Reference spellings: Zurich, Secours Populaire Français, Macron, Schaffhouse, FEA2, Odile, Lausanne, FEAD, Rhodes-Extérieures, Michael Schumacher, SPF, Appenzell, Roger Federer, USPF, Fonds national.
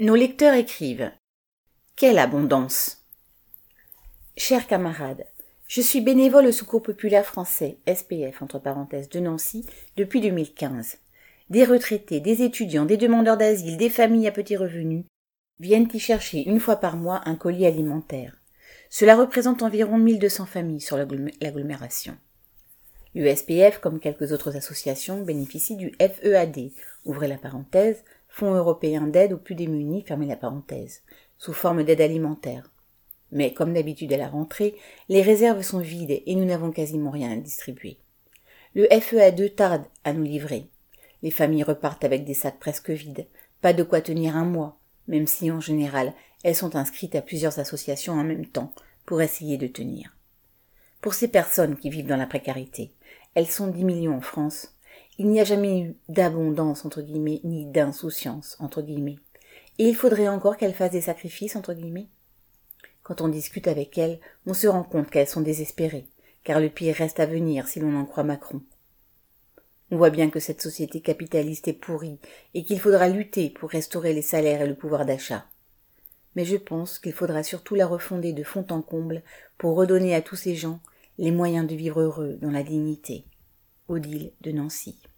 Nos lecteurs écrivent « Quelle abondance !» Chers camarades, je suis bénévole au Secours Populaire Français, SPF, entre parenthèses, de Nancy, depuis 2015. Des retraités, des étudiants, des demandeurs d'asile, des familles à petits revenus viennent y chercher une fois par mois un colis alimentaire. Cela représente environ 1200 familles sur l'agglomération. L'USPF, comme quelques autres associations, bénéficie du FEAD, ouvrez la parenthèse, Fonds européen d'aide aux plus démunis, fermez la parenthèse, sous forme d'aide alimentaire. Mais comme d'habitude à la rentrée, les réserves sont vides et nous n'avons quasiment rien à distribuer. Le FEA2 tarde à nous livrer. Les familles repartent avec des sacs presque vides, pas de quoi tenir un mois, même si en général elles sont inscrites à plusieurs associations en même temps pour essayer de tenir. Pour ces personnes qui vivent dans la précarité, elles sont 10 millions en France, il n'y a jamais eu d'abondance entre guillemets ni d'insouciance entre guillemets, et il faudrait encore qu'elles fassent des sacrifices entre guillemets. Quand on discute avec elles, on se rend compte qu'elles sont désespérées, car le pire reste à venir si l'on en croit Macron. On voit bien que cette société capitaliste est pourrie et qu'il faudra lutter pour restaurer les salaires et le pouvoir d'achat. Mais je pense qu'il faudra surtout la refonder de fond en comble pour redonner à tous ces gens les moyens de vivre heureux dans la dignité. Odile de Nancy.